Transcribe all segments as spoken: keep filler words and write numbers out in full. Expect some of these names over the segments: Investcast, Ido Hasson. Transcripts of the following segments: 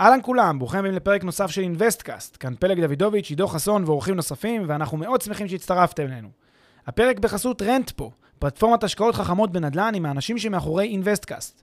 אהלן כולם, ברוכים הבאים לפרק נוסף של Investcast. כאן פלג דוידוביץ', עידו חסון ואורחים נוספים, ואנחנו מאוד שמחים שהצטרפתם אלינו. הפרק בחסות רנטפו, פלטפורמת השקעות חכמות בנדל"ן עם האנשים שמאחורי Investcast.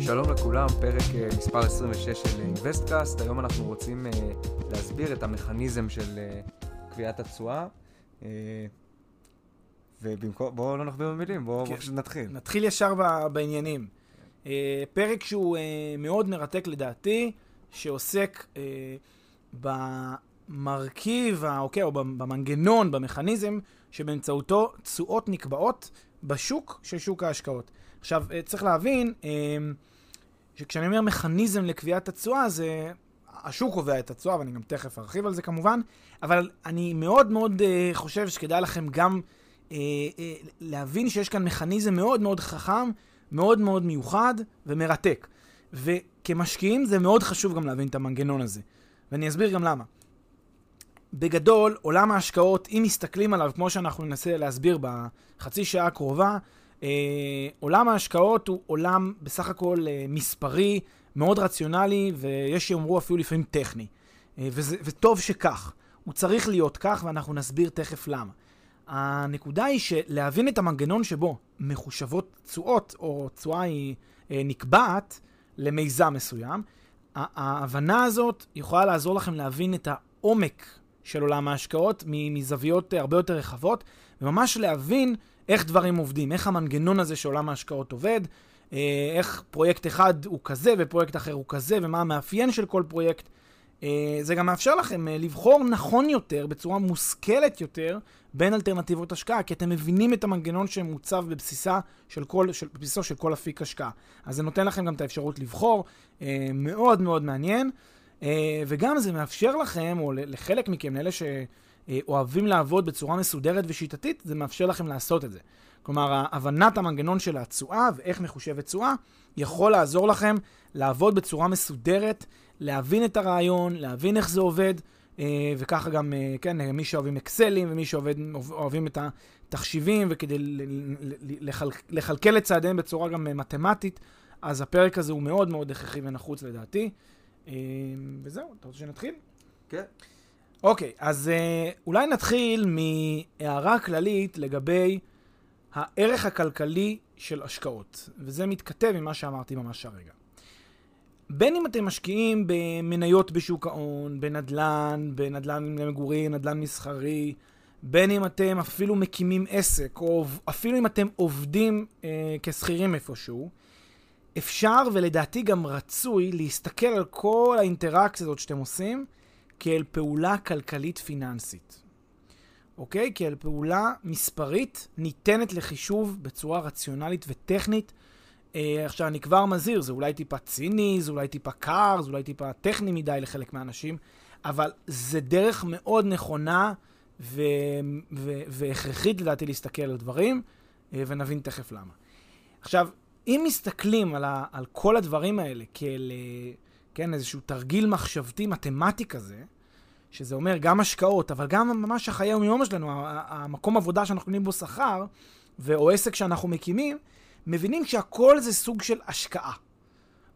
שלום לכולם, פרק מספר עשרים ושש של Investcast. היום אנחנו רוצים להסביר את המכניזם של קביעת התשואה. ובמקום, בואו לא נחביא במילים, בואו כן. נתחיל. נתחיל ישר בעניינים. כן. פרק שהוא מאוד מרתק לדעתי, שעוסק במרכיב, אוקיי, או במנגנון, במכניזם, שבאמצעותו תשואות נקבעות בשוק של שוק ההשקעות. עכשיו, צריך להבין שכשאני אומר מכניזם לקביעת התשואה, זה השוק קובע את התשואה, ואני גם תכף ארחיב על זה כמובן, אבל אני מאוד מאוד חושב שכדאי לכם גם להבין שיש כאן מכניזם מאוד מאוד חכם, מאוד מאוד מיוחד ומרתק. וכמשקיעים זה מאוד חשוב גם להבין את המנגנון הזה, ואני אסביר גם למה. בגדול, עולם ההשקעות, אם מסתכלים עליו, כמו שאנחנו ננסה להסביר בחצי שעה הקרובה, Uh, עולם ההשקעות הוא עולם בסך הכל uh, מספרי, מאוד רציונלי, ויש שיאמרו אפילו לפעמים טכני. Uh, וזה, וטוב שכך. הוא צריך להיות כך, ואנחנו נסביר תכף למה. הנקודה היא שלהבין את המנגנון שבו מחושבות תשואות, או תשואה היא uh, נקבעת למיזם מסוים, ההבנה הזאת יכולה לעזור לכם להבין את העומק של עולם ההשקעות מזוויות uh, הרבה יותר רחבות, וממש להבין איך דברים עובדים, איך המנגנון הזה שעולם ההשקעות עובד, איך פרויקט אחד הוא כזה ופרויקט אחר הוא כזה, ומה המאפיין של כל פרויקט. זה גם מאפשר לכם לבחור נכון יותר, בצורה מושכלת יותר, בין אלטרנטיבות השקעה, כי אתם מבינים את המנגנון שמוצב בבסיסה של כל, של, בבסיסו של כל אפיק השקעה. אז זה נותן לכם גם את האפשרות לבחור, מאוד מאוד מעניין, וגם זה מאפשר לכם, או לחלק מכם, לאלה ש... אוהבים לעבוד בצורה מסודרת ושיטתית, זה מאפשר לכם לעשות את זה. כלומר, הבנת המנגנון של התשואה ואיך מחושבת תשואה, יכול לעזור לכם לעבוד בצורה מסודרת, להבין את הרעיון, להבין איך זה עובד, וככה גם, כן, מי שאוהבים אקסלים ומי שאוהבים את התחשיבים, וכדי לחלקל את צעדיהם בצורה גם מתמטית, אז הפרק הזה הוא מאוד מאוד הכרחי ונחוץ לדעתי. וזהו, אתה רוצה שנתחיל? כן. אוקיי, okay, אז אה, אולי נתחיל מהערה כללית לגבי הערך הכלכלי של השקעות, וזה מתכתב עם מה שאמרתי ממש הרגע. בין אם אתם משקיעים במניות בשוק ההון, בנדלן, בנדלן למגורים, נדלן מסחרי, בין אם אתם אפילו מקימים עסק, או אפילו אם אתם עובדים אה, כסחירים איפשהו, אפשר ולדעתי גם רצוי להסתכל על כל האינטראקציות שאתם עושים, כאל פעולה כלכלית פיננסית. אוקיי? כאל פעולה מספרית ניתנת לחישוב בצורה רציונלית וטכנית. אה, עכשיו אני כבר מזהיר, זה אולי טיפה ציני, זה אולי טיפה קר, זה אולי טיפה טכני מדי לחלק מהאנשים, אבל זה דרך מאוד נכונה ו- ו- והכרחית לדעתי להסתכל על דברים, אה, ונבין תכף למה. עכשיו, אם מסתכלים על, ה- על כל הדברים האלה כאל... אה, כן, איזשהו תרגיל מחשבתי מתמטי כזה, שזה אומר גם השקעות, אבל גם ממש החיי היום-יום שלנו, המקום עבודה שאנחנו קונים בו שכר, או עסק שאנחנו מקימים, מבינים שהכל זה סוג של השקעה.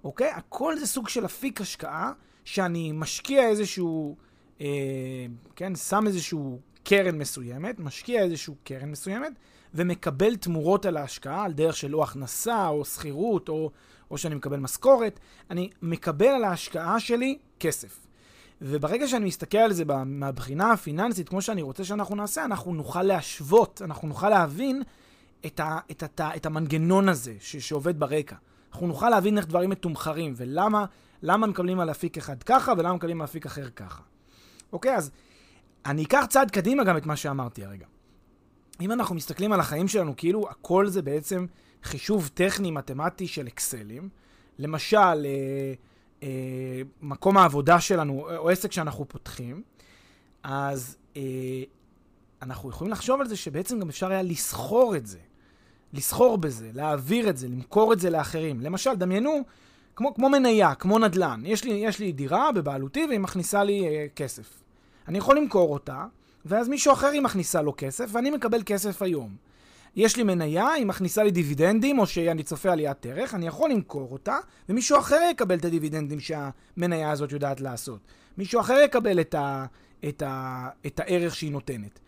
אוקיי? הכל זה סוג של אפיק השקעה, שאני משקיע איזשהו, אה, כן, שם איזשהו קרן מסוימת, משקיע איזשהו קרן מסוימת, ומקבל תמורות על ההשקעה, על דרך של או הכנסה, או שכירות, או... או שאני מקבל משכורת, אני מקבל על ההשקעה שלי כסף. וברגע שאני מסתכל על זה מהבחינה הפיננסית, כמו שאני רוצה שאנחנו נעשה, אנחנו נוכל להשוות, אנחנו נוכל להבין את, ה, את, ה, את, ה, את המנגנון הזה ש, שעובד ברקע. אנחנו נוכל להבין איך דברים מתומחרים, ולמה למה מקבלים על אפיק אחד ככה, ולמה מקבלים על אפיק אחר ככה. אוקיי, אז אני אקח צעד קדימה גם את מה שאמרתי הרגע. אם אנחנו מסתכלים על החיים שלנו, כאילו הכל זה בעצם חישוב טכני מתמטי של אקסלים. למשל, מקום העבודה שלנו, או עסק שאנחנו פותחים, אז אנחנו יכולים לחשוב על זה שבעצם גם אפשר היה לסחור את זה, לסחור בזה, להעביר את זה, למכור את זה לאחרים. למשל, דמיינו, כמו, כמו מניה, כמו נדלן. יש לי, יש לי דירה בבעלותי והיא מכניסה לי אה, כסף. אני יכול למכור אותה, ואז מישהו אחר היא מכניסה לו כסף, ואני מקבל כסף היום. יש לי מניה, היא מכניסה לי דיבידנדים, או שאני צופה עליית ערך, אני יכול למכור אותה, ומישהו אחר יקבל את הדיבידנדים שהמניה הזאת יודעת לעשות. מישהו אחר יקבל את ה, את ה, את הערך שהיא נותנת.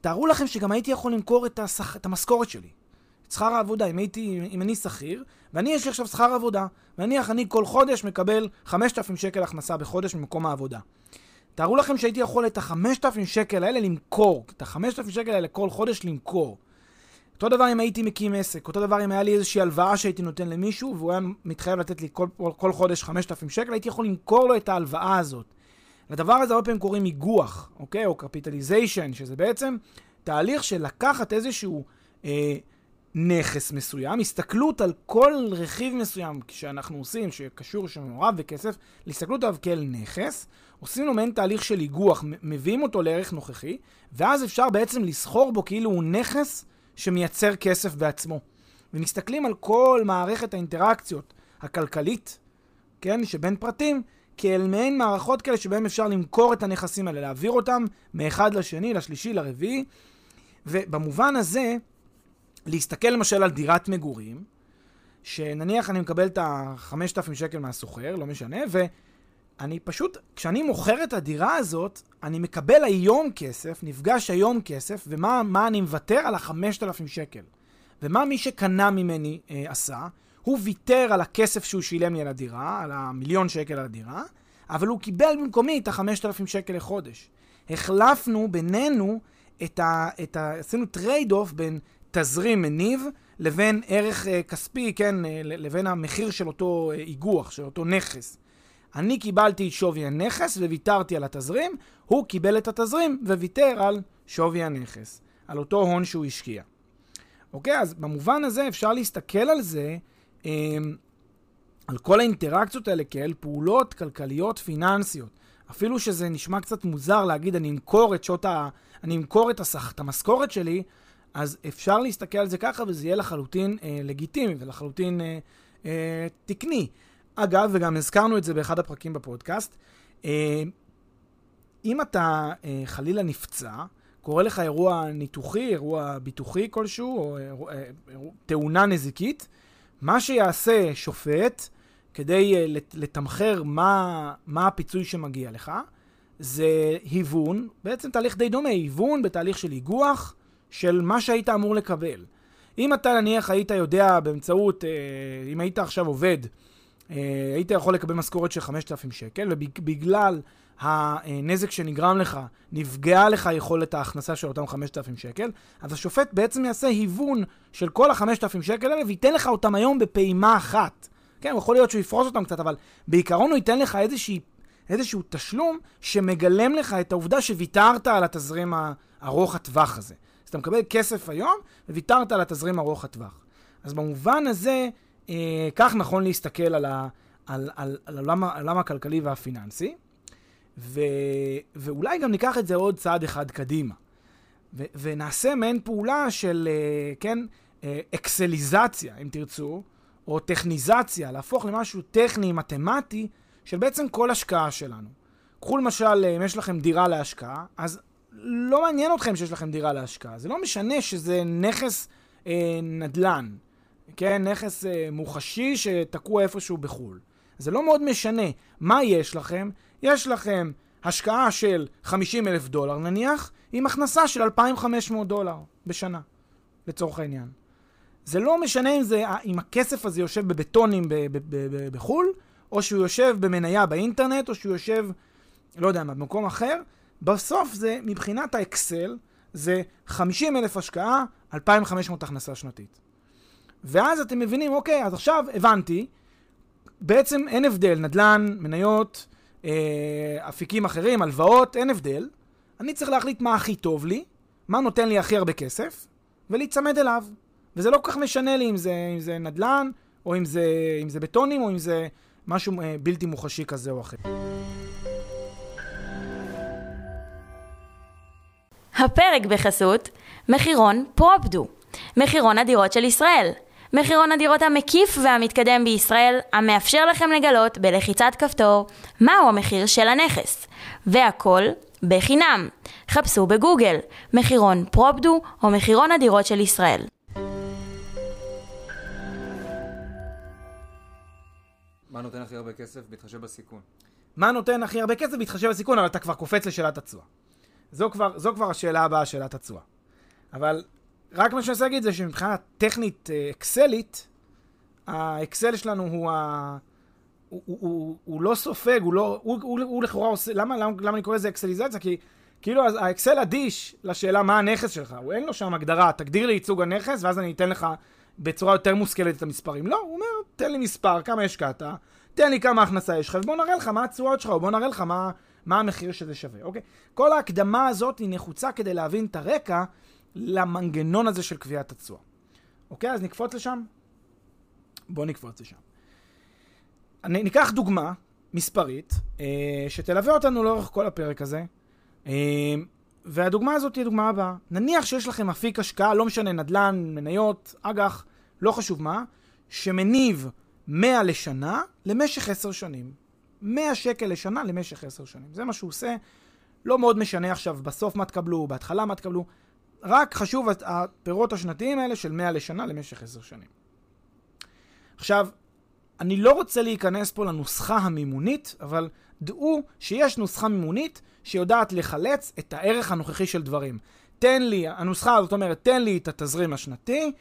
תארו לכם שגם הייתי יכול למכור את השכ... את המשכורת שלי. שכר העבודה, אם, הייתי, אם אני שכיר, ואני יש לי עכשיו שכר עבודה, ואניח אני כל חודש מקבל חמשת אלפים שקל הכנסה בחודש ממקום העבודה. תארו לכם שהייתי יכול את ה-חמשת אלפים שקל האלה למכור, את ה-חמשת אלפים שקל האלה כל חודש למכור. אותו דבר אם הייתי מקים עסק, אותו דבר אם היה לי איזושהי הלוואה שהייתי נותן למישהו, והוא היה מתחייב לתת לי כל, כל חודש חמשת אלפים שקל, הייתי יכול למכור לו את ההלוואה הזאת. לדבר הזה הרבה פעמים קוראים איגוח, אוקיי? או קפיטליזיישן, שזה בעצם תהליך של לקחת איזשהו, אה, נכס מסוים, הסתכלות על כל רכיב מסוים שאנחנו עושים, שקשור שמעורב בכסף, להסתכלות עליו כאל נכס, עושים לו מעין תהליך של איגוח, מביאים אותו לערך נוכחי, ואז אפשר בעצם לסחור בו כאילו הוא נכס שמייצר כסף בעצמו. ומסתכלים על כל מערכת האינטראקציות הכלכלית, כן, שבין פרטים, כאל מעין מערכות כאלה שבהם אפשר למכור את הנכסים האלה, להעביר אותם מאחד לשני, לשלישי, לרביעי, ובמובן הזה, להסתכל למשל על דירת מגורים, שנניח אני מקבל את ה-חמשת אלפים שקל מהסוחר, לא משנה, ואני פשוט, כשאני מוכר את הדירה הזאת, אני מקבל היום כסף, נפגש היום כסף, ומה מה אני מוותר על ה-חמשת אלפים שקל. ומה מי שקנה ממני אה, עשה, הוא ויתר על הכסף שהוא שילם לי על הדירה, על המיליון שקל על הדירה, אבל הוא קיבל במקומי את ה-חמשת אלפים שקל לחודש. החלפנו בינינו את ה... את ה עשינו טרייד אוף בין... תזרים מניב לבין ערך אה, כספי, כן, אה, לבין המחיר של אותו איגוח, של אותו נכס. אני קיבלתי את שווי הנכס וויתרתי על התזרים, הוא קיבל את התזרים וויתר על שווי הנכס, על אותו הון שהוא השקיע. אוקיי, אז במובן הזה אפשר להסתכל על זה, אה, על כל האינטראקציות האלה כאל פעולות כלכליות פיננסיות. אפילו שזה נשמע קצת מוזר להגיד, אני אמכור את שעות ה... אני אמכור את, השח... את המשכורת שלי, אז אפשר להסתכל על זה ככה, וזה יהיה לחלוטין אה, לגיטימי ולחלוטין אה, אה, תקני. אגב, וגם הזכרנו את זה באחד הפרקים בפודקאסט, אה, אם אתה אה, חלילה נפצע, קורא לך אירוע ניתוחי, אירוע ביטוחי כלשהו, או אירוע, אירוע, תאונה נזיקית, מה שיעשה שופט כדי אה, לתמחר מה, מה הפיצוי שמגיע לך, זה היוון, בעצם תהליך די דומה, היוון בתהליך של היגוח, של מה שהיית אמור לקבל. אם אתה נניח היית יודע באמצעות, אם היית עכשיו עובד, היית יכול לקבל משכורת של חמשת אלפים שקל, ובגלל הנזק שנגרם לך, נפגעה לך יכולת ההכנסה של אותם חמשת אלפים שקל, אז השופט בעצם יעשה היוון של כל ה-חמשת אלפים שקל האלה, וייתן לך אותם היום בפעימה אחת. כן, יכול להיות שהוא יפרוס אותם קצת, אבל בעיקרון הוא ייתן לך איזושהי, איזשהו תשלום שמגלם לך את העובדה שוויתרת על התזרים הארוך הטווח הזה. אתה מקבל כסף היום, וויתרת על התזרים ארוך הטווח. אז במובן הזה, אה, כך נכון להסתכל על, ה, על, על, על העולם, העולם הכלכלי והפיננסי, ו, ואולי גם ניקח את זה עוד צעד אחד קדימה, ו, ונעשה מעין פעולה של, אה, כן, אה, אקסליזציה, אם תרצו, או טכניזציה, להפוך למשהו טכני, מתמטי, של בעצם כל השקעה שלנו. קחו למשל, אם יש לכם דירה להשקעה, אז לא מעניין אתכם שיש לכם דירה להשקעה. זה לא משנה שזה נכס אה, נדלן, כן? נכס אה, מוחשי שתקוע איפשהו בחול. זה לא מאוד משנה. מה יש לכם? יש לכם השקעה של חמישים אלף דולר, נניח, עם הכנסה של אלפיים וחמש מאות דולר בשנה, לצורך העניין. זה לא משנה אם, זה, אם הכסף הזה יושב בבטונים ב- ב- ב- ב- בחול, או שהוא יושב במניה באינטרנט, או שהוא יושב, לא יודע, במקום אחר. בסוף זה, מבחינת האקסל, זה חמישים אלף השקעה, אלפיים וחמש מאות הכנסה שנתית. ואז אתם מבינים, אוקיי, אז עכשיו הבנתי, בעצם אין הבדל, נדלן, מניות, אה, אפיקים אחרים, הלוואות, אין הבדל. אני צריך להחליט מה הכי טוב לי, מה נותן לי הכי הרבה כסף, ולהצמד אליו. וזה לא כל כך משנה לי אם זה, אם זה נדלן, או אם זה, אם זה בטונים, או אם זה משהו בלתי מוחשי כזה או אחר. הפרק בחסות, מחירון פה עבדו. מחירון הדירות של ישראל. מחירון הדירות המקיף והמתקדם בישראל, המאפשר לכם לגלות בלחיצת כפתור מהו המחיר של הנכס. והכל בחינם. חפשו בגוגל, מחירון פה עבדו או מחירון הדירות של ישראל. מה נותן הכי הרבה כסף בהתחשב בסיכון? מה נותן הכי הרבה כסף בהתחשב בסיכון, אבל אתה כבר קופץ לשאלת התשואה. זו כבר, זו כבר השאלה הבאה, שאלת התשואה. אבל רק מה שאני רוצה להגיד זה שמבחינה טכנית אקסלית, האקסל שלנו הוא, ה... הוא, הוא, הוא, הוא לא סופג, הוא, לא, הוא, הוא, הוא לכאורה עושה, למה, למה, למה אני קורא לזה אקסליזציה? כי כאילו האקסל אדיש לשאלה מה הנכס שלך, הוא אין לו שם הגדרה, תגדיר לי ייצוג הנכס ואז אני אתן לך בצורה יותר מושכלת את המספרים. לא, הוא אומר, תן לי מספר, כמה השקעת, תן לי כמה הכנסה יש לך, ובוא נראה לך מה התשואות שלך, ובוא נראה לך מה, מה המחיר שזה שווה, אוקיי? כל ההקדמה הזאת היא נחוצה כדי להבין את הרקע למנגנון הזה של קביעת התשואה. אוקיי, אז נקפוץ לשם? בוא נקפוץ לשם. אני, ניקח דוגמה מספרית, אה, שתלווה אותנו לאורך כל הפרק הזה, אה, והדוגמה הזאת היא דוגמה הבאה. נניח שיש לכם אפיק השקעה, לא משנה, נדלן, מניות, אגח, לא חשוב מה, שמניב מאה לשנה למשך עשר שנים. מאה שקל לשנה למשך עשר שנים. זה מה שהוא עושה. לא מאוד משנה עכשיו בסוף מה תקבלו, בהתחלה מה תקבלו. רק חשוב הפירות השנתיים האלה של מאה לשנה למשך עשר שנים. עכשיו, אני לא רוצה להיכנס פה לנוסחה המימונית, אבל דעו שיש נוסחה מימונית שיודעת לחלץ את הערך הנוכחי של דברים. תן לי, הנוסחה הזאת אומרת, תן לי את התזרים השנתי,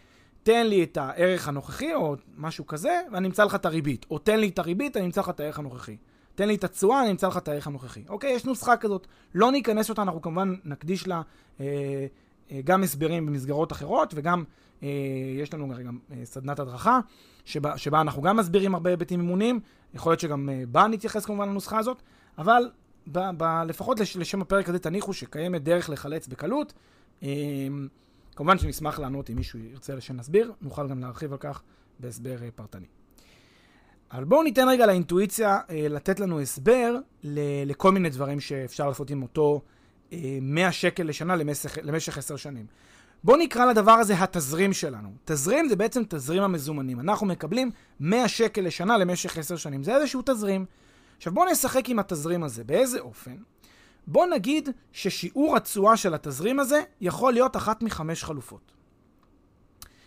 תן לי את הערך הנוכחי או משהו כזה, ואני אמצא לך את הריבית. או תן לי את הריבית, אני אמצא לך את הערך הנוכחי. תן לי את התשואה, אני אמצא לך את הערך הנוכחי. אוקיי, יש נוסחה כזאת. לא ניכנס אותה, אנחנו כמובן נקדיש לה אה, גם הסברים במסגרות אחרות, וגם אה, יש לנו גם אה, סדנת הדרכה, שבה, שבה אנחנו גם מסבירים הרבה היבטים מימוניים, יכול להיות שגם אה, בה נתייחס כמובן לנוסחה הזאת, אבל ב, ב, לפחות לש, לשם הפרק הזה תניחו שקיימת דרך לחלץ בקלות, אה, כמובן שנשמח לענות אם מישהו ירצה שנסביר, נוכל גם להרחיב על כך בהסבר אה, פרטני. אבל בואו ניתן רגע לאינטואיציה אה, לתת לנו הסבר ל, לכל מיני דברים שאפשר לעשות עם אותו מאה שקל לשנה למשך, למשך עשר שנים. בואו נקרא לדבר הזה התזרים שלנו. תזרים זה בעצם תזרים המזומנים. אנחנו מקבלים מאה שקל לשנה למשך עשר שנים. זה איזשהו תזרים. עכשיו בואו נשחק עם התזרים הזה. באיזה אופן? בואו נגיד ששיעור התשואה של התזרים הזה יכול להיות אחת מחמש חלופות.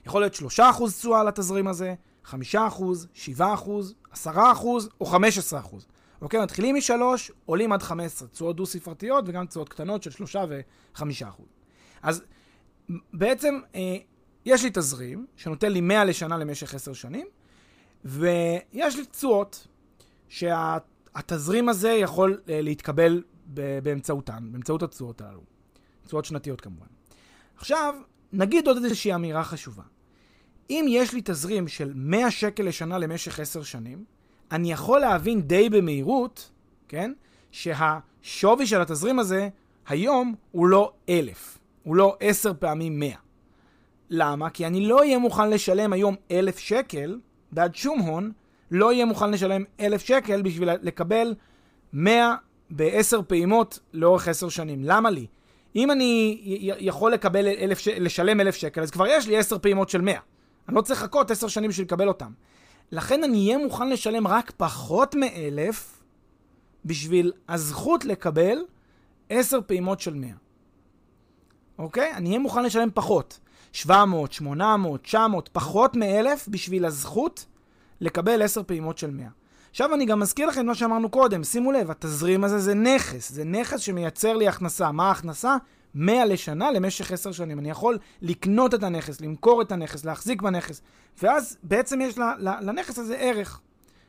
יכול להיות שלושה אחוז תשואה על התזרים הזה, חמישה אחוז, שבעה אחוז, עשרה אחוז או חמש עשרה אחוז. אוקיי, מתחילים משלוש, עולים עד חמש עשרה, תשואות דו ספרתיות וגם תשואות קטנות של שלושה וחמישה אחוז. אז בעצם אה, יש לי תזרים שנותן לי מאה לשנה למשך עשר שנים, ויש לי תשואות שהתזרים הזה יכול אה, להתקבל ב- באמצעותן, באמצעות התשואות הללו. תשואות שנתיות כמובן. עכשיו, נגיד עוד איזושהי אמירה חשובה. אם יש לי תזרים של מאה שקל לשנה למשך עשר שנים, אני יכול להבין די במהירות, כן? שהשווי של התזרים הזה היום הוא לא אלף, הוא לא עשר פעמים מאה. למה? כי אני לא יהיה מוכן לשלם היום אלף שקל, בעד שום הון, לא יהיה מוכן לשלם אלף שקל בשביל לקבל מאה בעשר פעימות לאורך עשר שנים. למה לי? אם אני יכול לקבל אלף, לשלם אלף שקל, אז כבר יש לי עשר פעימות של מאה. אני לא צריך לחכות עשר שנים בשביל לקבל אותם. לכן אני אהיה מוכן לשלם רק פחות מאלף בשביל הזכות לקבל עשר פעימות של מאה. אוקיי? אני אהיה מוכן לשלם פחות. שבע מאות, שמונה מאות, תשע מאות, פחות מאלף בשביל הזכות לקבל עשר פעימות של מאה. עכשיו אני גם מזכיר לכם מה שאמרנו קודם. שימו לב, התזרים הזה זה נכס. זה נכס שמייצר לי הכנסה. מה ההכנסה? מאה לשנה למשך עשר שנים. אני יכול לקנות את הנכס, למכור את הנכס, להחזיק בנכס, ואז בעצם יש לנכס הזה ערך.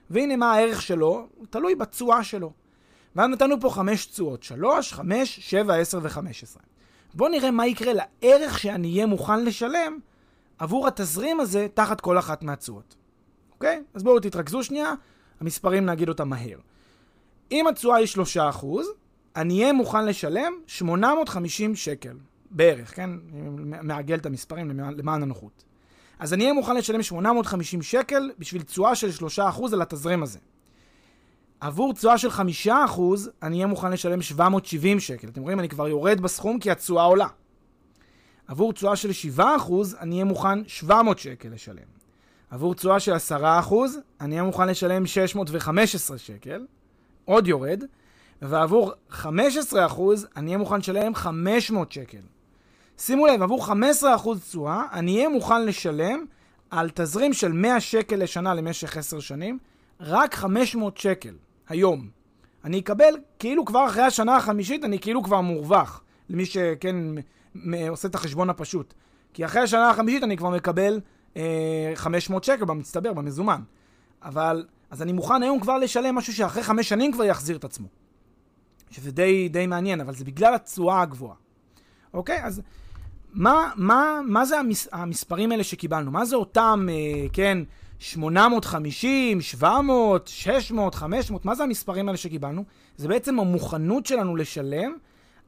והנה מה הערך שלו, תלוי בתשואה שלו. ואז נתנו פה חמש תשואות, שלוש, חמש, שבע, עשר וחמש עשרה. בואו נראה מה יקרה לערך שאני אהיה מוכן לשלם עבור התזרים הזה תחת כל אחת מהתשואות. אוקיי? אז בואו תתרכזו שנייה, המספרים נגיד אותם מהר. אם התשואה היא שלושה אחוז, אני אהיה מוכן לשלם שמונה מאות וחמישים שקל בערך, כן? מעגל את המספרים למען הנוחות. אז אני אהיה מוכן לשלם שמונה מאות וחמישים שקל בשביל תשואה של שלושה אחוז על התזרים הזה. עבור תשואה של חמישה אחוז אני אהיה מוכן לשלם שבע מאות שבעים שקל. אתם רואים, אני כבר יורד בסכום כי התשואה עולה. עבור תשואה של שבעה אחוז אני אהיה מוכן שבע מאות שקל לשלם. עבור תשואה של עשרה אחוז אני אהיה מוכן לשלם שש מאות וחמש עשרה שקל. עוד יורד. ועבור חמישה עשר אחוז אני אהיה מוכן לשלם חמש מאות שקל. שימו לב, עבור חמישה עשר אחוז תשואה אני אהיה מוכן לשלם על תזרים של מאה שקל לשנה למשך עשר שנים, רק חמש מאות שקל היום. אני אקבל כאילו כבר אחרי השנה החמישית, אני כאילו כבר מורווח, למי שכן עושה את החשבון הפשוט. כי אחרי השנה החמישית אני כבר מקבל אה, חמש מאות שקל במצטבר, במזומן. אבל, אז אני מוכן היום כבר לשלם משהו שאחרי חמש שנים כבר יחזיר את עצמו. שזה די, די מעניין, אבל זה בגלל התשואה הגבוהה. אוקיי? אז מה, מה, מה זה המס, המספרים האלה שקיבלנו? מה זה אותם, אה, כן, שמונה מאות וחמישים, שבע מאות, שש מאות, חמש מאות? מה זה המספרים האלה שקיבלנו? זה בעצם המוכנות שלנו לשלם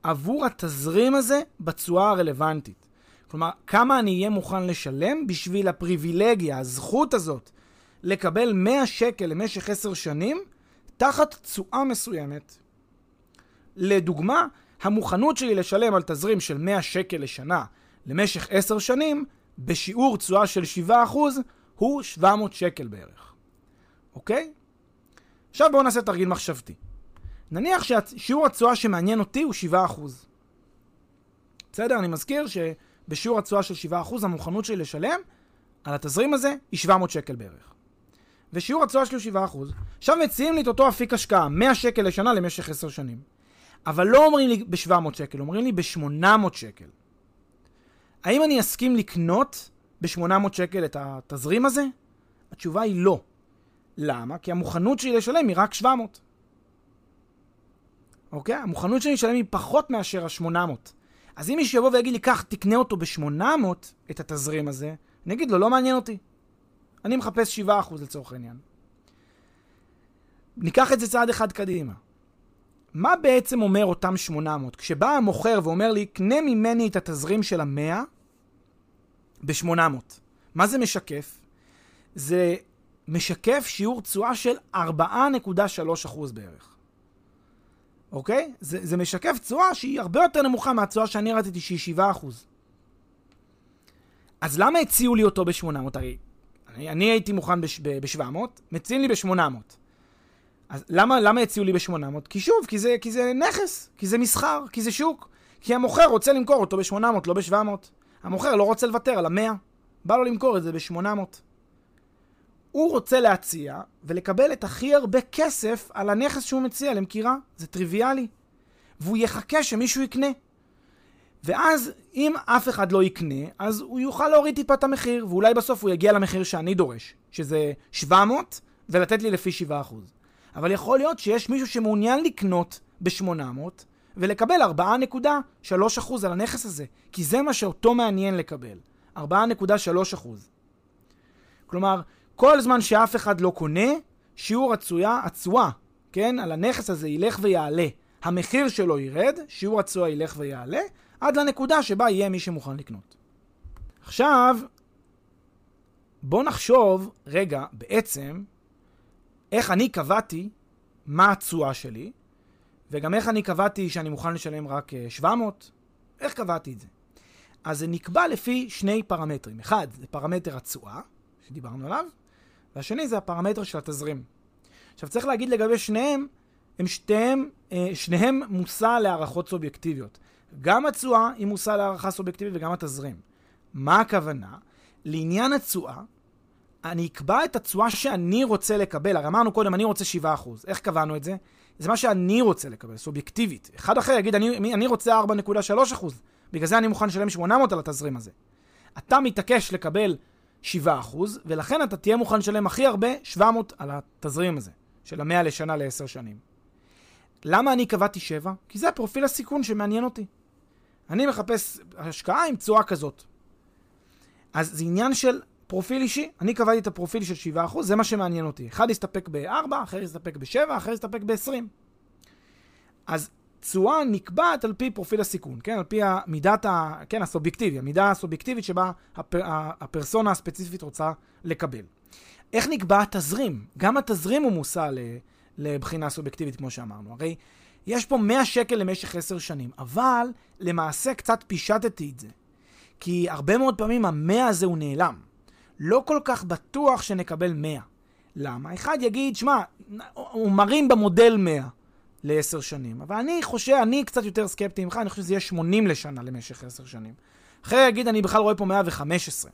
עבור התזרים הזה בתשואה הרלוונטית. כלומר, כמה אני אהיה מוכן לשלם בשביל הפריבילגיה, הזכות הזאת, לקבל מאה שקל למשך עשר שנים, תחת תשואה מסוימת. לדוגמה, המוכנות שלי לשלם על תזרים של מאה שקל לשנה למשך עשר שנים, בשיעור תשואה של שבעה אחוז, הוא שבע מאות שקל בערך. אוקיי? עכשיו בואו נעשה תרגיל מחשבתי. נניח ששיעור התשואה שמעניין אותי הוא שבעה אחוז. בסדר? אני מזכיר שבשיעור התשואה של שבעה אחוז המוכנות שלי לשלם על התזרים הזה היא שבע מאות שקל בערך. ושיעור התשואה שלי הוא שבעה אחוז. עכשיו מציעים לי את אותו אפיק השקעה, מאה שקל לשנה למשך עשר שנים. אבל לא אומרים לי ב-שבע מאות שקל, אומרים לי ב-שמונה מאות שקל. האם אני אסכים לקנות ב-שמונה מאות שקל את התזרים הזה? התשובה היא לא. למה? כי המוכנות שלי לשלם היא רק שבע מאות. אוקיי? המוכנות שלי לשלם היא פחות מאשר ה-שמונה מאות. אז אם מישהו יבוא ויגיד לי, כך תקנה אותו ב-שמונה מאות את התזרים הזה, אני אגיד לו, לא מעניין אותי. אני מחפש שבעה אחוז לצורך העניין. ניקח את זה צעד אחד קדימה. מה בעצם אומר אותם שמונה מאות? כשבא המוכר ואומר לי, קנה ממני את התזרים של המאה ב-שמונה מאות. מה זה משקף? זה משקף שיעור תשואה של ארבע נקודה שלוש אחוז בערך. אוקיי? זה, זה משקף תשואה שהיא הרבה יותר נמוכה מהתשואה שאני ראיתי שהיא שבעה אחוז. אז למה הציעו לי אותו ב-שמונה מאות? הרי אני, אני הייתי מוכן ב-שבע מאות, מציעים לי ב-שמונה מאות. אז למה, למה הציעו לי ב-שמונה מאות? כי שוב, כי זה, כי זה נכס, כי זה מסחר, כי זה שוק. כי המוכר רוצה למכור אותו ב-שמונה מאות, לא ב-שבע מאות. המוכר לא רוצה לוותר על המאה. בא לו למכור את זה ב-שמונה מאות. הוא רוצה להציע ולקבל את הכי הרבה כסף על הנכס שהוא מציע למכירה. זה טריוויאלי. והוא יחכה שמישהו יקנה. ואז אם אף אחד לא יקנה, אז הוא יוכל להוריד טיפה את המחיר, ואולי בסוף הוא יגיע למחיר שאני דורש, שזה שבע מאות, ולתת לי לפי שבעה אחוז. אבל יכול להיות שיש מישהו שמעוניין לקנות ב-שמונה מאות ולקבל ארבע נקודה שלוש אחוז על הנכס הזה, כי זה מה שאותו מעניין לקבל, ארבע נקודה שלוש אחוז. כלומר, כל זמן שאף אחד לא קונה, שיעור התשואה, התשואה, כן, על הנכס הזה ילך ויעלה. המחיר שלו ירד, שיעור התשואה ילך ויעלה, עד לנקודה שבה יהיה מי שמוכן לקנות. עכשיו, בוא נחשוב, רגע, בעצם, איך אני קבעתי מה התשואה שלי, וגם איך אני קבעתי שאני מוכן לשלם רק שבע מאות, איך קבעתי את זה? אז זה נקבע לפי שני פרמטרים. אחד, זה פרמטר התשואה, שדיברנו עליו, והשני זה הפרמטר של התזרים. עכשיו צריך להגיד לגבי שניהם, הם שתיהם, שניהם מוסע להערכות סובייקטיביות. גם התשואה היא מוסע להערכה סובייקטיבית וגם התזרים. מה הכוונה? לעניין התשואה, אני אקבע את התשואה שאני רוצה לקבל. הרי אמרנו קודם, אני רוצה שבעה אחוז. איך קבענו את זה? זה מה שאני רוצה לקבל, סובייקטיבית. אחד אחר יגיד, אני, אני רוצה ארבע נקודה שלוש אחוז. בגלל זה אני מוכן לשלם שמונה מאות על התזרים הזה. אתה מתעקש לקבל שבעה אחוז, ולכן אתה תהיה מוכן לשלם הכי הרבה שבע מאות על התזרים הזה, של המאה לשנה לעשר שנים. למה אני קבעתי שבע? כי זה הפרופיל הסיכון שמעניין אותי. אני מחפש השקעה עם תשואה כזאת. אז זה עניין של פרופיל אישי, אני קבעתי את הפרופיל של שבעה אחוז, זה מה שמעניין אותי. אחד יסתפק ב-ארבע, אחר יסתפק ב-שבע, אחר יסתפק ב-עשרים. אז תשואה נקבעת על פי פרופיל הסיכון, כן? על פי מידת ה... כן, הסובייקטיבי, המידה הסובייקטיבית שבה הפר... הפרסונה הספציפית רוצה לקבל. איך נקבע התזרים? גם התזרים הוא מושא לבחינה סובייקטיבית, כמו שאמרנו. הרי יש פה מאה שקל למשך עשר שנים, אבל למעשה קצת פישטתי את זה. כי הרבה מאוד פעמים ה-מאה הזה הוא נעלם. לא כל כך בטוח שנקבל מאה. למה? אחד יגיד, שמה, הוא מרים במודל מאה ל-עשר שנים. אבל אני חושב, אני קצת יותר סקפטי ממך, אני חושב שזה יהיה שמונים לשנה למשך עשר שנים. אחרי יגיד, אני בכלל רואה פה מאה וחמש עשרה.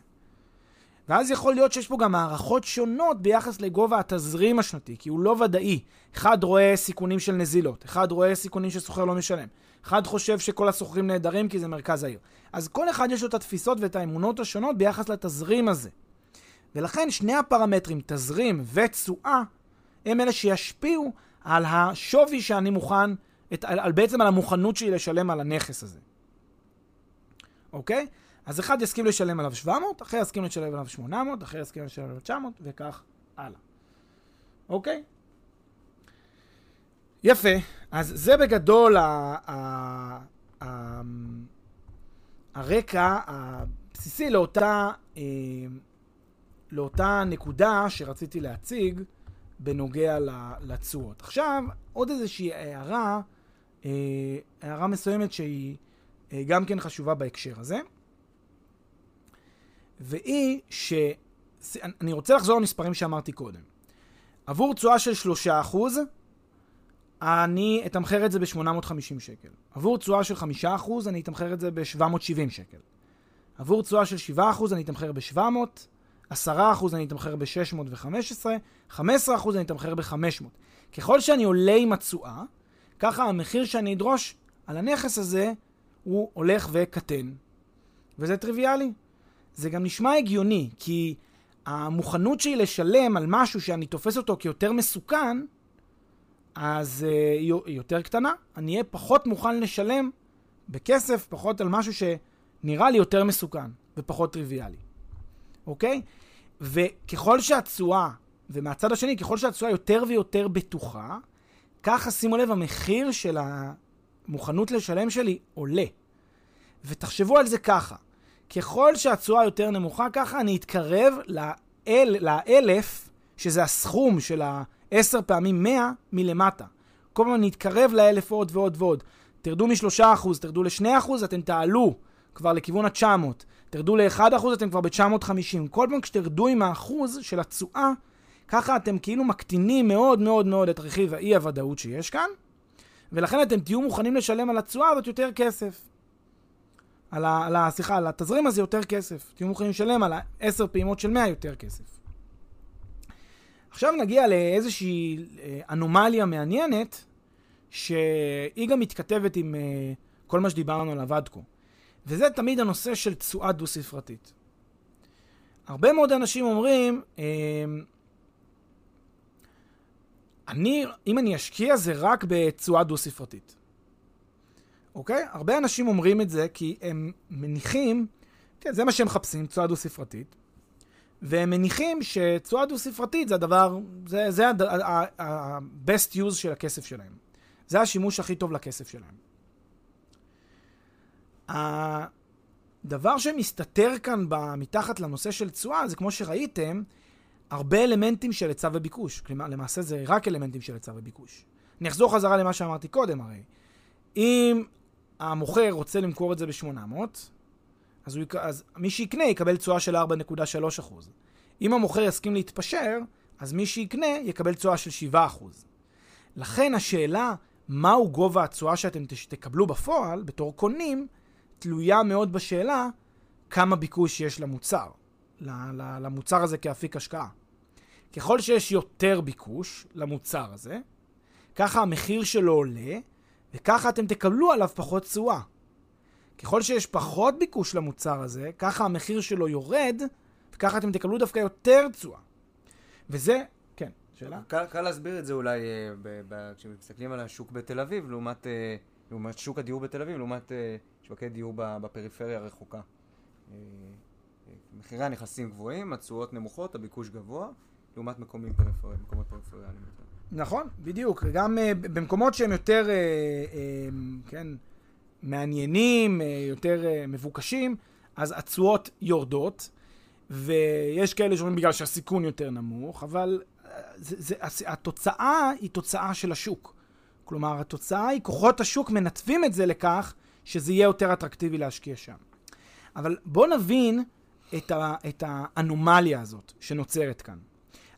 ואז יכול להיות שיש פה גם הערכות שונות ביחס לגובה התזרים השנתי, כי הוא לא ודאי. אחד רואה סיכונים של נזילות, אחד רואה סיכונים שסוחר לא משלם, אחד חושב שכל הסוחרים נהדרים כי זה מרכז העיר. אז כל אחד יש לו את התפיסות ואת האמונות השונות ביחס לתזרים הזה. ולכן שני הפרמטרים, תזרים ותשואה, הם אלה שישפיעו על השווי שאני מוכן, את, על, על, בעצם על המוכנות שלי לשלם על הנכס הזה. אוקיי? אז אחד יסכים לשלם עליו שבע מאות, אחרי יסכים לשלם עליו שמונה מאות, אחרי יסכים לשלם עליו תשע מאות, וכך הלאה. אוקיי? יפה. אז זה בגדול ה- ה- ה- הרקע הבסיסי לאותה, לאותה נקודה שרציתי להציג בנוגע לתשואות. עכשיו, עוד איזושהי הערה, הערה מסוימת שהיא גם כן חשובה בהקשר הזה. והיא ש... אני רוצה לחזור למספרים שאמרתי קודם. עבור תשואה של שלושה אחוז, אני אתמחר את זה ב-שמונה מאות וחמישים שקל. עבור תשואה של חמישה אחוז, אני אתמחר את זה ב-שבע מאות שבעים שקל. עבור תשואה של שבעה אחוז, אני אתמחר ב-שבע מאות. עשרה אחוז, אני אתמחר ב-שש מאות וחמש עשרה. חמישה עשר אחוז, אני אתמחר ב-חמש מאות. ככל שאני עולה עם התשואה, ככה המחיר שאני אדרוש על הנכס הזה, הוא הולך וקטן. וזה טריוויאלי. זה גם נשמע הגיוני, כי המוכנות שלי לשלם על משהו שאני תופס אותו כיותר מסוכן, אז היא יותר קטנה. אני אהיה פחות מוכן לשלם בכסף, פחות על משהו שנראה לי יותר מסוכן ופחות טריוויאלי. אוקיי? וככל שהתשואה, ומהצד השני, ככל שהתשואה יותר ויותר בטוחה, ככה שימו לב, המחיר של המוכנות לשלם שלי עולה. ותחשבו על זה ככה. ככל שהתשואה יותר נמוכה, ככה אני אתקרב לאל, לאלף, שזה הסכום של ה-עשר פעמים מאה מלמטה. כל פעם אני אתקרב לאלף עוד ועוד ועוד. תרדו מ-שלושה אחוז, תרדו ל-שני אחוז, אתם תעלו כבר לכיוון ה-תשע מאות. תרדו ל-אחד אחוז, אתם כבר ב-תשע מאות וחמישים. כל פעם כשתרדו עם האחוז של התשואה, ככה אתם כאילו מקטינים מאוד מאוד מאוד את רכיב האי-הוודאות שיש כאן, ולכן אתם תהיו מוכנים לשלם על התשואה הזאת יותר כסף. על ה... על השיחה, על התזרים הזה יותר כסף. תהיו מוכנים לשלם על עשר פעימות של מאה יותר כסף. עכשיו נגיע לאיזושהי אנומליה מעניינת, שהיא גם מתכתבת עם כל מה שדיברנו עליו עד כה. וזה תמיד הנושא של תשואה דו-ספרתית. הרבה מאוד אנשים אומרים, אני, אם אני אשקיע זה רק בתשואה דו-ספרתית. אוקיי? הרבה אנשים אומרים את זה כי הם מניחים, כן, זה מה שהם מחפשים, תשואה דו-ספרתית, והם מניחים שתשואה דו-ספרתית זה הדבר, זה, זה ה-best use של הכסף שלהם. זה השימוש הכי טוב לכסף שלהם. הדבר שמסתתר כאן מתחת לנושא של תשואה, זה כמו שראיתם, הרבה אלמנטים של היצע וביקוש. כלומר, למעשה זה רק אלמנטים של היצע וביקוש. אני אחזור חזרה למה שאמרתי קודם הרי. אם המוכר רוצה למכור את זה ב-שמונה מאות, אז, הוא, אז מי שיקנה יקבל תשואה של ארבע נקודה שלוש אחוז. אם המוכר יסכים להתפשר, אז מי שיקנה יקבל תשואה של שבע אחוז. לכן השאלה מהו גובה התשואה שאתם תקבלו בפועל בתור קונים, תלויה מאוד בשאלה כמה ביקוש יש למוצר, למוצר הזה כאפיק השקעה. ככל שיש יותר ביקוש למוצר הזה, ככה המחיר שלו עולה, וככה אתם תקבלו עליו פחות תשואה. ככל שיש פחות ביקוש למוצר הזה, ככה המחיר שלו יורד, וככה אתם תקבלו דווקא יותר תשואה. וזה, כן, שאלה? קל, קל להסביר את זה אולי, ב, ב, כשמסתכלים על השוק בתל אביב, לעומת, לעומת שוק הדיור בתל אביב, לעומת שווקי דיור בפריפריה הרחוקה. מחירי הנכסים גבוהים, התשואות נמוכות, הביקוש גבוה, לעומת מקומות פריפריאליים. נכון, בדיוק. גם במקומות שהם יותר, כן, מעניינים, יותר מבוקשים, אז התשואות יורדות, ויש כאלה שאומרים בגלל שהסיכון יותר נמוך, אבל זה, זה, התוצאה היא תוצאה של השוק. כלומר, התוצאה היא, כוחות השוק מנתבים את זה לכך שזה יהיה יותר אטרקטיבי להשקיע שם. אבל בוא נבין את, ה, את האנומליה הזאת שנוצרת כאן.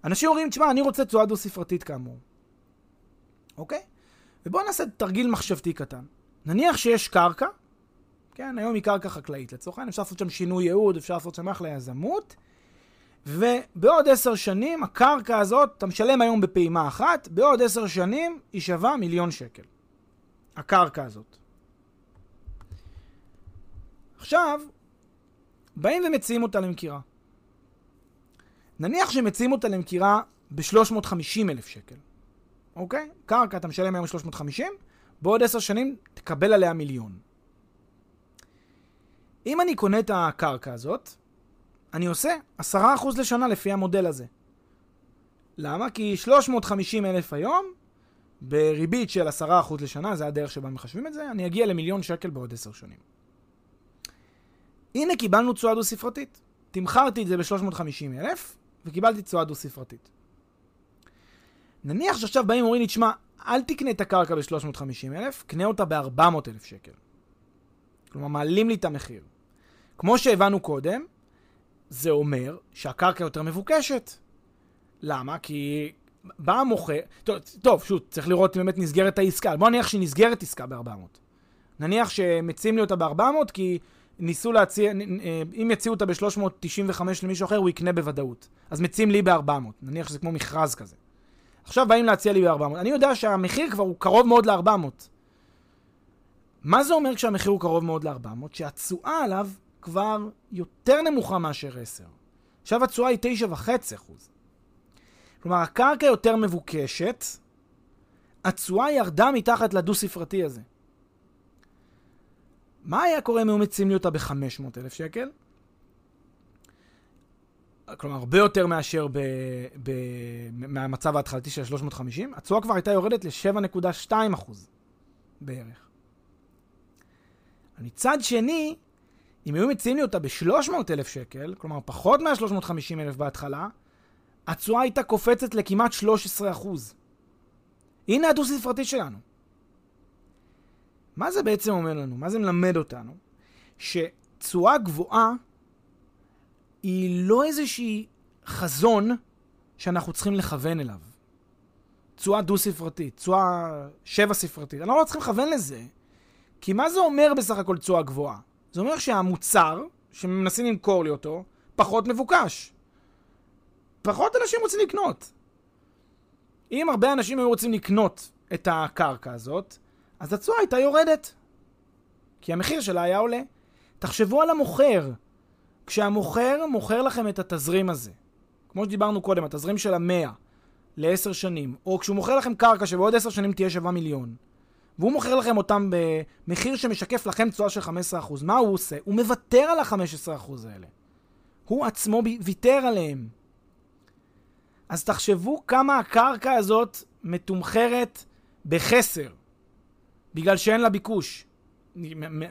אנשים אומרים, תשמע, אני רוצה תשואה דו-ספרתית כאמור. אוקיי? ובואו נעשה תרגיל מחשבתי קטן. נניח שיש קרקע, כן, היום היא קרקע חקלאית לצורך, אפשר לעשות שם שינוי ייעוד, אפשר לעשות שם אחלה יזמות, ובעוד עשר שנים הקרקע הזאת, אתה משלם היום בפעימה אחת, בעוד עשר שנים היא שווה מיליון שקל. הקרקע הזאת. עכשיו, באים ומציעים אותה למכירה. נניח שמציעים אותה למכירה ב-שלוש מאות וחמישים אלף שקל. אוקיי? קרקע, אתה משלם היום שלוש מאות וחמישים, בעוד עשר שנים תקבל עליה מיליון. אם אני קונה את הקרקע הזאת, אני עושה עשרה אחוז לשנה לפי המודל הזה. למה? כי שלוש מאות וחמישים אלף היום, בריבית של עשרה אחוז לשנה, זה הדרך שבה מחשבים את זה, אני אגיע למיליון שקל בעוד עשר שנים. הנה קיבלנו תשואה דו-ספרתית. תמחרתי את זה ב-שלוש מאות וחמישים אלף, וקיבלתי תשואה דו-ספרתית. נניח שעכשיו באים ואומרים לי, תשמע, אל תקנה את הקרקע ב-שלוש מאות וחמישים אלף, קנה אותה ב-ארבע מאות אלף שקל. כלומר, מעלים לי את המחיר. כמו שהבנו קודם, זה אומר שהקרקע יותר מבוקשת. למה? כי בא המוכר... טוב, טוב שוט, צריך לראות אם באמת נסגרת העסקה. בוא נניח שנסגרת עסקה ב-ארבע מאות. נניח שמציעים לי אותה ב-ארבע מאות, כי... ניסו להציע, אם יציעו אותה ב-שלוש מאות תשעים וחמש למישהו אחר, הוא יקנה בוודאות. אז מציעים לי ב-ארבע מאות, נניח שזה כמו מכרז כזה. עכשיו באים להציע לי ב-ארבע מאות. אני יודע שהמחיר כבר הוא קרוב מאוד ל-ארבע מאות. מה זה אומר כשהמחיר הוא קרוב מאוד ל-ארבע מאות? שהתשואה עליו כבר יותר נמוכה מאשר עשר. עכשיו התשואה היא תשע נקודה חמש אחוז. כלומר, הקרקע יותר מבוקשת, התשואה ירדה מתחת לדו-ספרתי הזה. מה היה קורה אם היו מציעים לי אותה ב-חמש מאות אלף שקל? כלומר, הרבה יותר מאשר ב- ב- מהמצב ההתחלתי של שלוש מאות וחמישים. התשואה כבר הייתה יורדת ל-שבע נקודה שתיים אחוז בערך. מצד שני, אם היו מציעים לי אותה ב-שלוש מאות אלף שקל, כלומר, פחות מה-שלוש מאות וחמישים אלף בהתחלה, התשואה הייתה קופצת לכמעט שלוש עשרה אחוז. הנה הדו-ספרתי שלנו. מה זה בעצם אומר לנו? מה זה מלמד אותנו? שתשואה גבוהה היא לא איזושהי חזון שאנחנו צריכים לכוון אליו. תשואה דו-ספרתית, תשואה שבע-ספרתית. אנחנו לא צריכים לכוון לזה, כי מה זה אומר בסך הכל תשואה גבוהה? זה אומר שהמוצר שמנסים למכור לי אותו פחות מבוקש. פחות אנשים רוצים לקנות. אם הרבה אנשים היו רוצים לקנות את הקרקע הזאת, אז התשואה הייתה יורדת, כי המחיר שלה היה עולה. תחשבו על המוכר. כשהמוכר מוכר לכם את התזרים הזה, כמו שדיברנו קודם, התזרים של המאה לעשר שנים, או כשהוא מוכר לכם קרקע שבעוד עשר שנים תהיה שווה מיליון, והוא מוכר לכם אותם במחיר שמשקף לכם תשואה של חמישה עשר אחוז, מה הוא עושה? הוא מוותר על ה-חמישה עשר אחוז האלה. הוא עצמו ויתר עליהם. אז תחשבו כמה הקרקע הזאת מתומחרת בחסר. בגלל שאין לה ביקוש,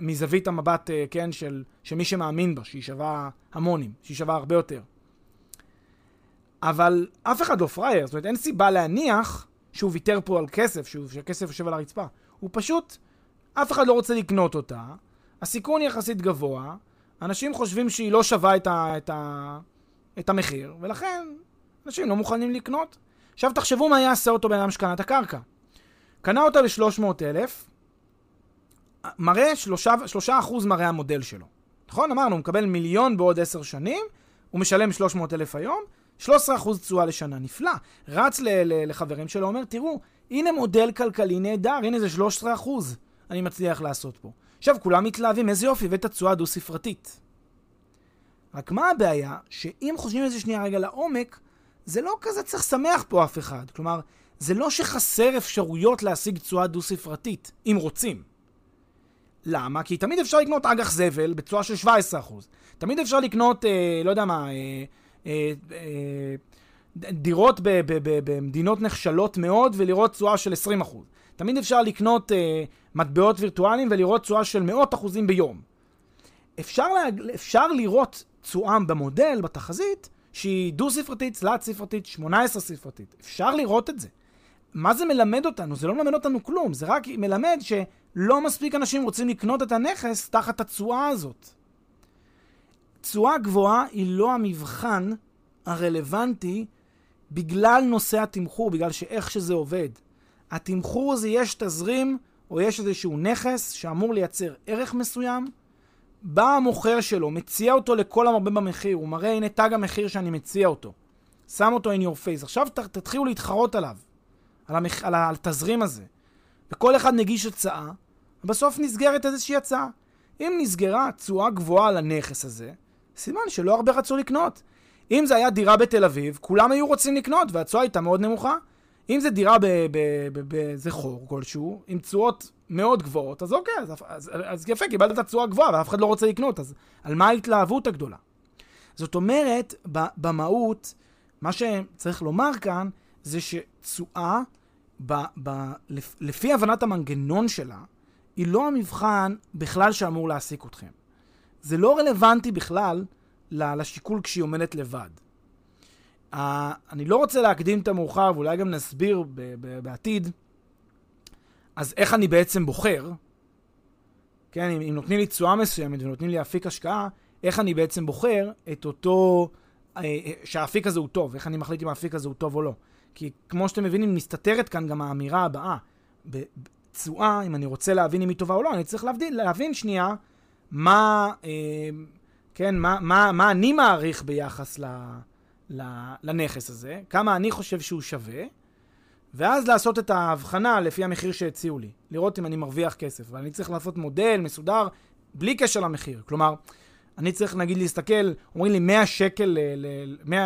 מזווית המבט, כן, של, שמי שמאמין בה, שהיא שווה המונים, שהיא שווה הרבה יותר. אבל אף אחד לא פרייר, זאת אומרת, אין סיבה להניח שהוא ויתר פה על כסף, שהוא, שהכסף יושב על הרצפה. הוא פשוט, אף אחד לא רוצה לקנות אותה, הסיכון יחסית גבוה, אנשים חושבים שהיא לא שווה את ה, את ה, את המחיר, ולכן אנשים לא מוכנים לקנות. עכשיו תחשבו מה יעשה אותו בן אדם שקנה את הקרקע. קנה אותה ב-שלוש מאות אלף, מראה שלושה, שלושה אחוז מראה המודל שלו. נכון? אמרנו, הוא מקבל מיליון בעוד עשר שנים, הוא משלם שלוש מאות אלף היום, שלושה עשר אחוז תשואה לשנה, נפלא. רץ ל- ל- לחברים שלו, אומר, תראו, הנה מודל כלכלי נהדר, הנה זה שלושה עשר אחוז אני מצליח לעשות פה. עכשיו, כולם מתלהבים, איזה יופי, ואת התשואה דו-ספרתית. רק מה הבעיה? שאם חושבים איזה שנייה רגע לעומק, זה לא כזה צריך שמח פה אף אחד. כלומר, זה לא שחסר אפשרויות להשיג תשואה דו-ספרתית, אם רוצים. למה? כי תמיד אפשר לקנות אג"ח זבל בתשואה של שבע עשרה אחוז. תמיד אפשר לקנות, אה, לא יודע מה, אה, אה, אה, דירות במדינות נחשלות מאוד ולראות תשואה של עשרים אחוז. תמיד אפשר לקנות מטבעות וירטואליים ולראות תשואה של מאות אחוזים ביום. אפשר לראות תשואה במודל, בתחזית, שהיא דו-ספרתית, תלת-ספרתית, שמונה עשרה ספרתית. אפשר לראות את זה. מה זה מלמד אותנו? זה לא מלמד אותנו כלום, זה רק מלמד שלא מספיק אנשים רוצים לקנות את הנכס תחת התשואה הזאת. תשואה גבוהה היא לא המבחן הרלוונטי בגלל נושא התמחור, בגלל שאיך שזה עובד. התמחור הזה יש תזרים או יש איזשהו נכס שאמור לייצר ערך מסוים, בא המוכר שלו, מציע אותו לכל המרבה במחיר, הוא מראה הנה תג המחיר שאני מציע אותו, שם אותו in your face, עכשיו תתחילו להתחרות עליו, על, המח... על התזרים הזה, וכל אחד נגיש הצעה, ובסוף נסגרת איזושהי הצעה. אם נסגרה תשואה גבוהה על הנכס הזה, סימן שלא הרבה רצו לקנות. אם זה היה דירה בתל אביב, כולם היו רוצים לקנות, והתשואה הייתה מאוד נמוכה. אם זה דירה באיזה חור כלשהו, עם תשואות מאוד גבוהות, אז אוקיי, אז, אז, אז יפה, קיבלת את התשואה הגבוהה, ואף אחד לא רוצה לקנות, אז על מה ההתלהבות הגדולה? זאת אומרת, במהות, מה שצריך לומר כאן, זה שתשואה, ב, ב, לפי הבנת המנגנון שלה, היא לא המבחן בכלל שאמור להעסיק אתכם. זה לא רלוונטי בכלל לשיקול כשהיא עומדת לבד. אני לא רוצה להקדים את המאוחר, ואולי גם נסביר בעתיד, אז איך אני בעצם בוחר, כן, אם, אם נותנים לי תשואה מסוימת ונותנים לי אפיק השקעה, איך אני בעצם בוחר את אותו, שהאפיק הזה הוא טוב, איך אני מחליט אם האפיק הזה הוא טוב או לא. כי כמו שאתם מבינים, מסתתרת כאן גם האמירה הבאה. בתשואה, אם אני רוצה להבין אם היא טובה או לא, אני צריך להבין, להבין שנייה מה, אה, כן, מה, מה, מה אני מעריך ביחס ל, ל, לנכס הזה, כמה אני חושב שהוא שווה, ואז לעשות את ההבחנה לפי המחיר שהציעו לי, לראות אם אני מרוויח כסף. ואני צריך לעשות מודל מסודר בלי קשר למחיר. כלומר, אני צריך, נגיד, להסתכל, אומרים לי מאה שקל,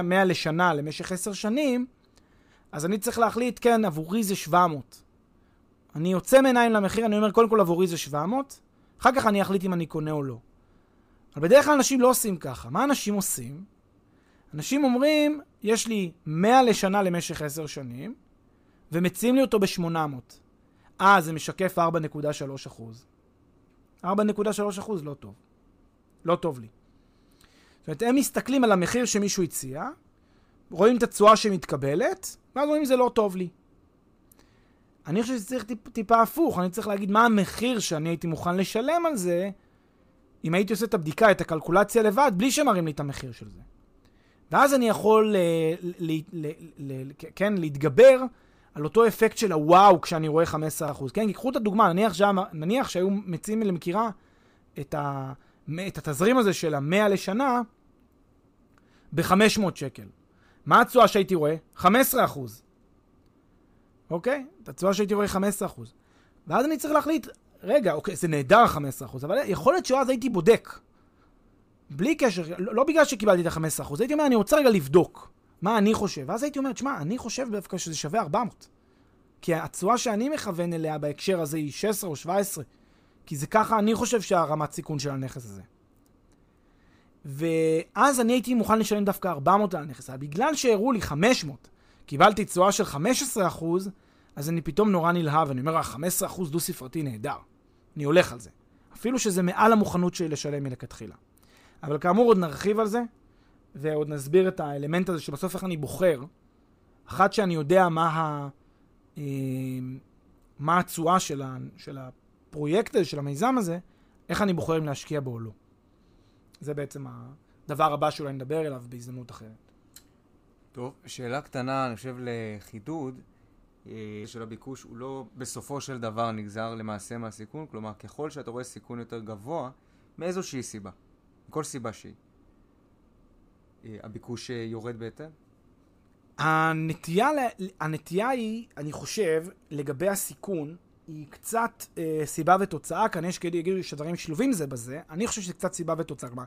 מאה לשנה למשך עשר שנים, אז אני צריך להחליט, כן, עבורי זה שבע מאות. אני יוצא מעיניים למחיר, אני אומר, קודם כל עבורי זה שבע מאות, אחר כך אני אחליט אם אני קונה או לא. אבל בדרך כלל אנשים לא עושים ככה. מה אנשים עושים? אנשים אומרים, יש לי מאה לשנה למשך עשר שנים, ומציעים לי אותו ב-שמונה מאות. אה, זה משקף ארבע נקודה שלוש אחוז. ארבע נקודה שלוש אחוז לא טוב. לא טוב לי. זאת אומרת, הם מסתכלים על המחיר שמישהו הציע, רואים את התשואה שמתקבלת, ואז רואים זה לא טוב לי. אני חושב שצריך טיפ, טיפה הפוך, אני צריך להגיד מה המחיר שאני הייתי מוכן לשלם על זה, אם הייתי עושה את הבדיקה, את הקלקולציה לבד, בלי שמראים לי את המחיר של זה. ואז אני יכול ל, ל, ל, ל, ל, כן, להתגבר על אותו אפקט של הוואו כשאני רואה חמישה עשר אחוז. כן, קחו את הדוגמה, נניח, שה, נניח שהיו מציעים למכירה את, ה, את התזרים הזה של המאה לשנה ב-חמש מאות שקל. מה התשואה שהייתי רואה? חמישה עשר אחוז. אוקיי? את התשואה שהייתי רואה חמישה עשר אחוז. ואז אני צריך להחליט, רגע, אוקיי, זה נהדר חמישה עשר אחוז, אבל יכול להיות שאז הייתי בודק. בלי קשר, לא, לא בגלל שקיבלתי את ה-חמישה עשר אחוז, הייתי אומר, אני רוצה רגע לבדוק מה אני חושב. ואז הייתי אומר, תשמע, אני חושב דווקא שזה שווה ארבע מאות. כי התשואה שאני מכוון אליה בהקשר הזה היא שש עשרה או שבע עשרה. כי זה ככה, אני חושב שהרמת סיכון של הנכס הזה. ואז אני הייתי מוכן לשלם דווקא ארבע מאות על הנכס, בגלל שהראו לי חמש מאות, קיבלתי תשואה של חמישה עשר אחוז, אז אני פתאום נורא נלהב, אני אומר, חמישה עשר אחוז דו ספרתי נהדר, אני הולך על זה, אפילו שזה מעל המוכנות שלי לשלם מלכתחילה. אבל כאמור עוד נרחיב על זה, ועוד נסביר את האלמנט הזה שבסוף איך אני בוחר, אחת שאני יודע מה התשואה של הפרויקט הזה, של המיזם הזה, איך אני בוחר אם להשקיע בו או לא. זה בעצם הדבר הבא שאולי נדבר אליו בהזדמנות אחרת. טוב, שאלה קטנה, אני חושב לחידוד, של הביקוש הוא לא בסופו של דבר נגזר למעשה מהסיכון, כלומר, ככל שאתה רואה סיכון יותר גבוה, מאיזושהי סיבה, כל סיבה שהיא, הביקוש יורד בהתאם? הנטייה, הנטייה היא, אני חושב, לגבי הסיכון, היא קצת אה, סיבה ותוצאה, כאן יש כאלה יגידו שדברים שלובים זה בזה, אני חושב שזה קצת סיבה ותוצאה, כלומר,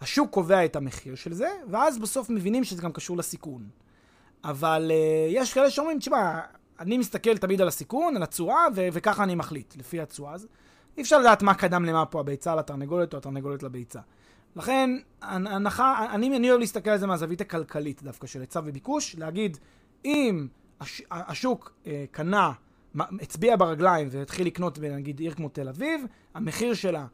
השוק קובע את המחיר של זה, ואז בסוף מבינים שזה גם קשור לסיכון. אבל אה, יש כאלה שאומרים, תשמע, אני מסתכל תמיד על הסיכון, על התשואה, ו- וככה אני מחליט, לפי התשואה הזו. אי אפשר לדעת מה קדם למה פה, הביצה לתרנגולת או התרנגולת לביצה. לכן, הנחה, אני, אני אוהב להסתכל על זה מהזווית הכלכלית דווקא של היצע וביקוש, להגיד, אם הש, השוק אה, קנה, הצביע ברגליים והתחיל לקנות בנגיד עיר כמו תל אביב, המחיר שלה,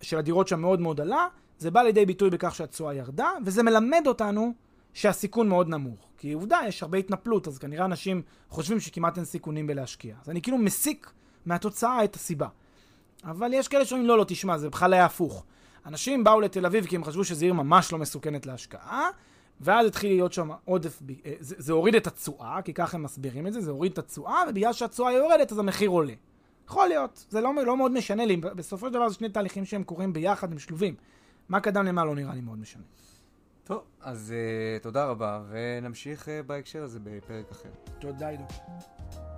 של הדירות שם מאוד מאוד עלה, זה בא לידי ביטוי בכך שהצועה ירדה, וזה מלמד אותנו שהסיכון מאוד נמוך. כי עובדה, יש הרבה התנפלות, אז כנראה אנשים חושבים שכמעט אין סיכונים בלהשקיע. אז אני כאילו מסיק מהתוצאה את הסיבה. אבל יש כאלה שאומרים, לא, לא תשמע, זה בכלל היה הפוך. אנשים באו לתל אביב כי הם חשבו שזו עיר ממש לא מסוכנת להשקעה, ואז התחיל להיות שם עודף, זה, זה הוריד את הצועה, כי ככה הם מסבירים את זה, זה הוריד את הצועה, ובגלל שהצועה יורדת, אז המחיר עולה. יכול להיות, זה לא, לא מאוד משנה לי. בסופו של דבר זה שני תהליכים שהם קוראים ביחד, הם שלובים. מה קדם למה לא נראה לי מאוד משנה. טוב, אז uh, תודה רבה, ונמשיך uh, בהקשר הזה בפרק אחר. תודה, עידו.